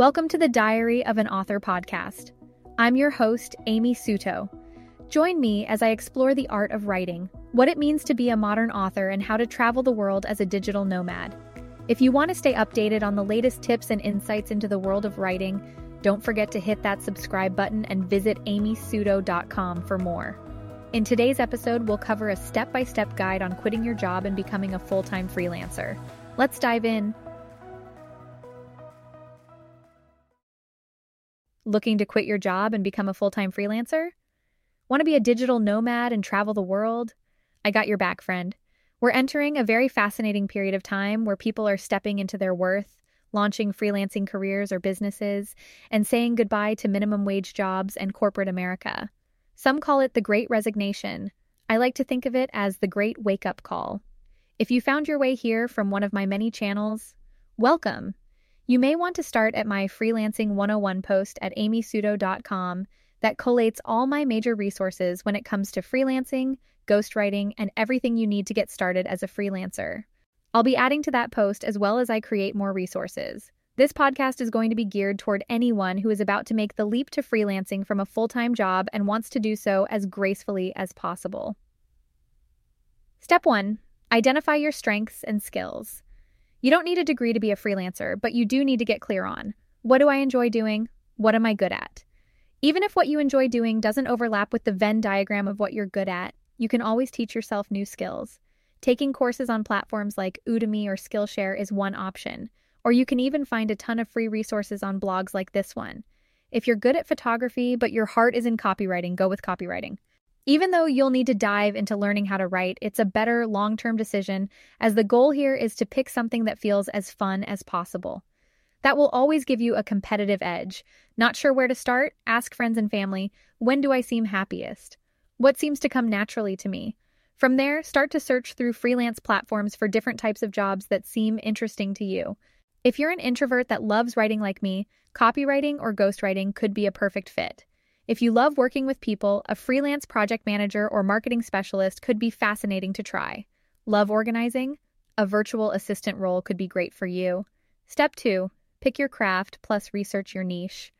Welcome to the Diary of an Author podcast. I'm your host, Amy Suto. Join me as I explore the art of writing, what it means to be a modern author, and how to travel the world as a digital nomad. If you want to stay updated on the latest tips and insights into the world of writing, don't forget to hit that subscribe button and visit AmySuto.com for more. In today's episode, we'll cover a step-by-step guide on quitting your job and becoming a full-time freelancer. Let's dive in. Looking to quit your job and become a full-time freelancer? Want to be a digital nomad and travel the world? I got your back, friend. We're entering a very fascinating period of time where people are stepping into their worth, launching freelancing careers or businesses, and saying goodbye to minimum wage jobs and corporate America. Some call it the Great Resignation. I like to think of it as the Great Wake-Up Call. If you found your way here from one of my many channels, welcome! You may want to start at my Freelancing 101 post at amysuto.com that collates all my major resources when it comes to freelancing, ghostwriting, and everything you need to get started as a freelancer. I'll be adding to that post as well as I create more resources. This podcast is going to be geared toward anyone who is about to make the leap to freelancing from a full-time job and wants to do so as gracefully as possible. Step 1. Identify your strengths and skills. You don't need a degree to be a freelancer, but you do need to get clear on, what do I enjoy doing? What am I good at? Even if what you enjoy doing doesn't overlap with the Venn diagram of what you're good at, you can always teach yourself new skills. Taking courses on platforms like Udemy or Skillshare is one option, or you can even find a ton of free resources on blogs like this one. If you're good at photography, but your heart is in copywriting, go with copywriting. Even though you'll need to dive into learning how to write, it's a better long-term decision, as the goal here is to pick something that feels as fun as possible. That will always give you a competitive edge. Not sure where to start? Ask friends and family, when do I seem happiest? What seems to come naturally to me? From there, start to search through freelance platforms for different types of jobs that seem interesting to you. If you're an introvert that loves writing like me, copywriting or ghostwriting could be a perfect fit. If you love working with people, a freelance project manager or marketing specialist could be fascinating to try. Love organizing? A virtual assistant role could be great for you. Step 2. Pick your craft plus research your niche.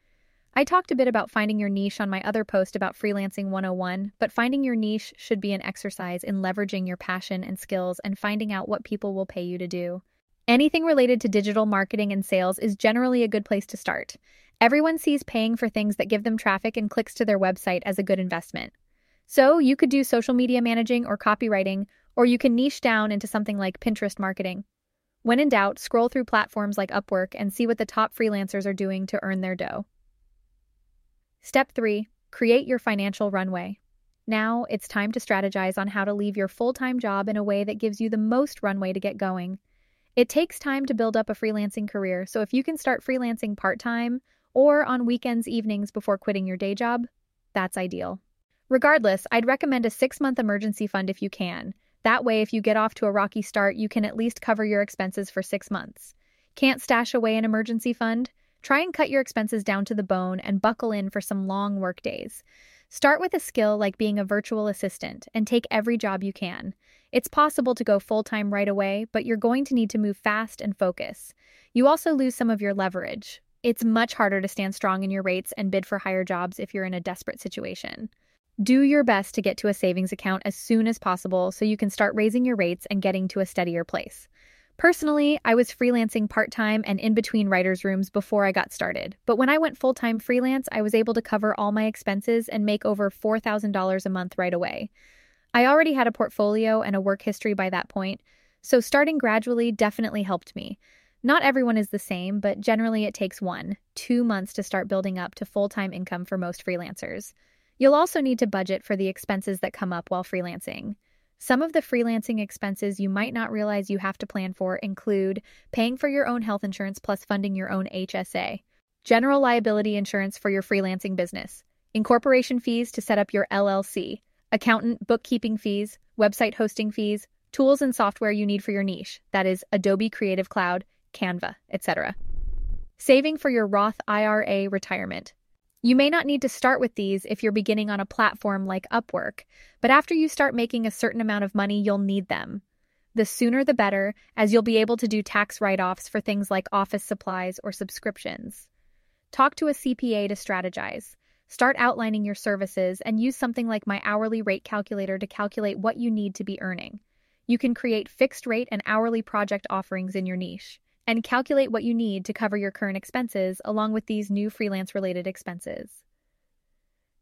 I talked a bit about finding your niche on my other post about Freelancing 101, but finding your niche should be an exercise in leveraging your passion and skills and finding out what people will pay you to do. Anything related to digital marketing and sales is generally a good place to start. Everyone sees paying for things that give them traffic and clicks to their website as a good investment. So you could do social media managing or copywriting, or you can niche down into something like Pinterest marketing. When in doubt, scroll through platforms like Upwork and see what the top freelancers are doing to earn their dough. Step 3. Create your financial runway. Now it's time to strategize on how to leave your full-time job in a way that gives you the most runway to get going. It takes time to build up a freelancing career, so if you can start freelancing part-time, or on weekends evenings before quitting your day job, that's ideal. Regardless, I'd recommend a 6-month emergency fund if you can. That way, if you get off to a rocky start, you can at least cover your expenses for 6 months. Can't stash away an emergency fund? Try and cut your expenses down to the bone and buckle in for some long work days. Start with a skill like being a virtual assistant and take every job you can. It's possible to go full-time right away, but you're going to need to move fast and focus. You also lose some of your leverage. It's much harder to stand strong in your rates and bid for higher jobs if you're in a desperate situation. Do your best to get to a savings account as soon as possible so you can start raising your rates and getting to a steadier place. Personally, I was freelancing part-time and in between writers' rooms before I got started, but when I went full-time freelance, I was able to cover all my expenses and make over $4,000 a month right away. I already had a portfolio and a work history by that point, so starting gradually definitely helped me. Not everyone is the same, but generally it takes 1-2 months to start building up to full-time income for most freelancers. You'll also need to budget for the expenses that come up while freelancing. Some of the freelancing expenses you might not realize you have to plan for include paying for your own health insurance plus funding your own HSA, general liability insurance for your freelancing business, incorporation fees to set up your LLC, accountant, bookkeeping fees, website hosting fees, tools and software you need for your niche, that is Adobe Creative Cloud, Canva, etc. Saving for your Roth IRA retirement. You may not need to start with these if you're beginning on a platform like Upwork, but after you start making a certain amount of money, you'll need them. The sooner the better, as you'll be able to do tax write-offs for things like office supplies or subscriptions. Talk to a CPA to strategize. Start outlining your services and use something like my hourly rate calculator to calculate what you need to be earning. You can create fixed rate and hourly project offerings in your niche and calculate what you need to cover your current expenses along with these new freelance-related expenses.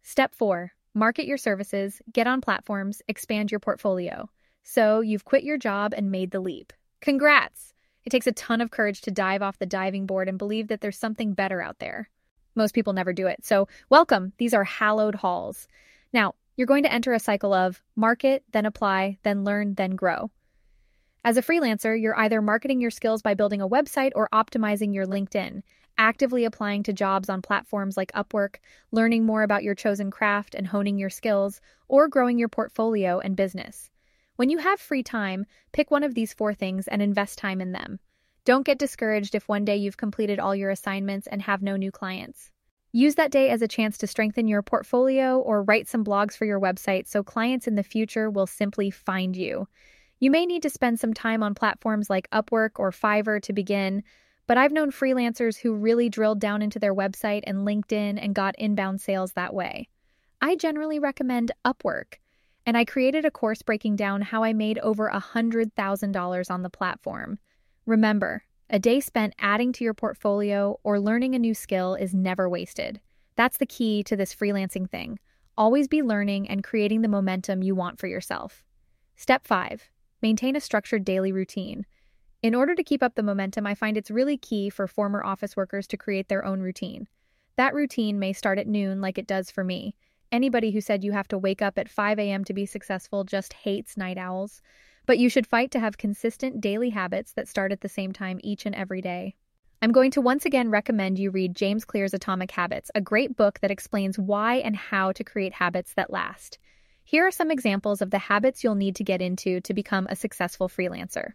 Step 4. Market your services, get on platforms, expand your portfolio. So you've quit your job and made the leap. Congrats! It takes a ton of courage to dive off the diving board and believe that there's something better out there. Most people never do it. So welcome. These are hallowed halls. Now, you're going to enter a cycle of market, then apply, then learn, then grow. As a freelancer, you're either marketing your skills by building a website or optimizing your LinkedIn, actively applying to jobs on platforms like Upwork, learning more about your chosen craft and honing your skills, or growing your portfolio and business. When you have free time, pick one of these four things and invest time in them. Don't get discouraged if one day you've completed all your assignments and have no new clients. Use that day as a chance to strengthen your portfolio or write some blogs for your website so clients in the future will simply find you. You may need to spend some time on platforms like Upwork or Fiverr to begin, but I've known freelancers who really drilled down into their website and LinkedIn and got inbound sales that way. I generally recommend Upwork, and I created a course breaking down how I made over $100,000 on the platform. Remember, a day spent adding to your portfolio or learning a new skill is never wasted. That's the key to this freelancing thing. Always be learning and creating the momentum you want for yourself. Step 5. Maintain a structured daily routine. In order to keep up the momentum, I find it's really key for former office workers to create their own routine. That routine may start at noon like it does for me. Anybody who said you have to wake up at 5 a.m. to be successful just hates night owls. But you should fight to have consistent daily habits that start at the same time each and every day. I'm going to once again recommend you read James Clear's Atomic Habits, a great book that explains why and how to create habits that last. Here are some examples of the habits you'll need to get into to become a successful freelancer.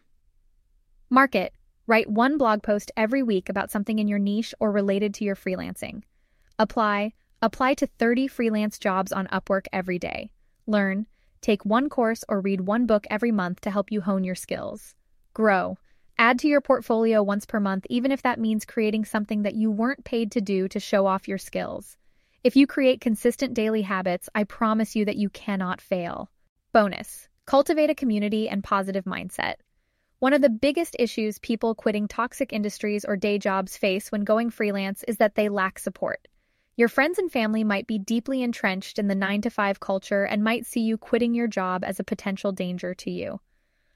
Market. Write one blog post every week about something in your niche or related to your freelancing. Apply. Apply to 30 freelance jobs on Upwork every day. Learn. Take one course or read one book every month to help you hone your skills. Grow. Add to your portfolio once per month, even if that means creating something that you weren't paid to do to show off your skills. If you create consistent daily habits, I promise you that you cannot fail. Bonus. Cultivate a community and positive mindset. One of the biggest issues people quitting toxic industries or day jobs face when going freelance is that they lack support. Your friends and family might be deeply entrenched in the 9-to-5 culture and might see you quitting your job as a potential danger to you.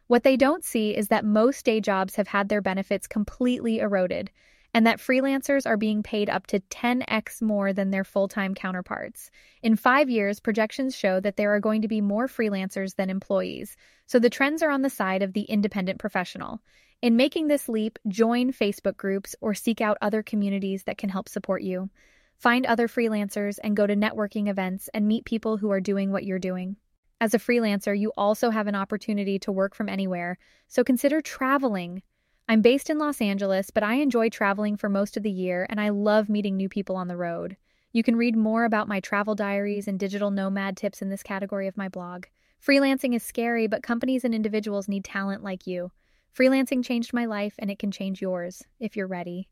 What they don't see is that most day jobs have had their benefits completely eroded, and that freelancers are being paid up to 10x more than their full-time counterparts. In 5 years, projections show that there are going to be more freelancers than employees, so the trends are on the side of the independent professional. In making this leap, join Facebook groups or seek out other communities that can help support you. Find other freelancers and go to networking events and meet people who are doing what you're doing. As a freelancer, you also have an opportunity to work from anywhere, so consider traveling. I'm based in Los Angeles, but I enjoy traveling for most of the year, and I love meeting new people on the road. You can read more about my travel diaries and digital nomad tips in this category of my blog. Freelancing is scary, but companies and individuals need talent like you. Freelancing changed my life, and it can change yours if you're ready.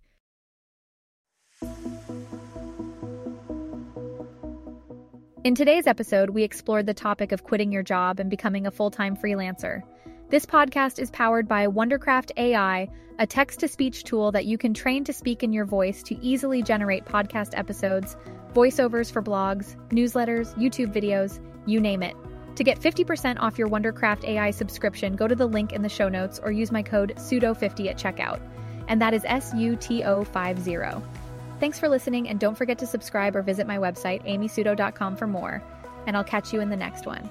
In today's episode, we explored the topic of quitting your job and becoming a full-time freelancer. This podcast is powered by Wondercraft AI, a text-to-speech tool that you can train to speak in your voice to easily generate podcast episodes, voiceovers for blogs, newsletters, YouTube videos, you name it. To get 50% off your Wondercraft AI subscription, go to the link in the show notes or use my code SUTO50 at checkout. And that is SUTO50. Thanks for listening, and don't forget to subscribe or visit my website, AmySuto.com, for more. And I'll catch you in the next one.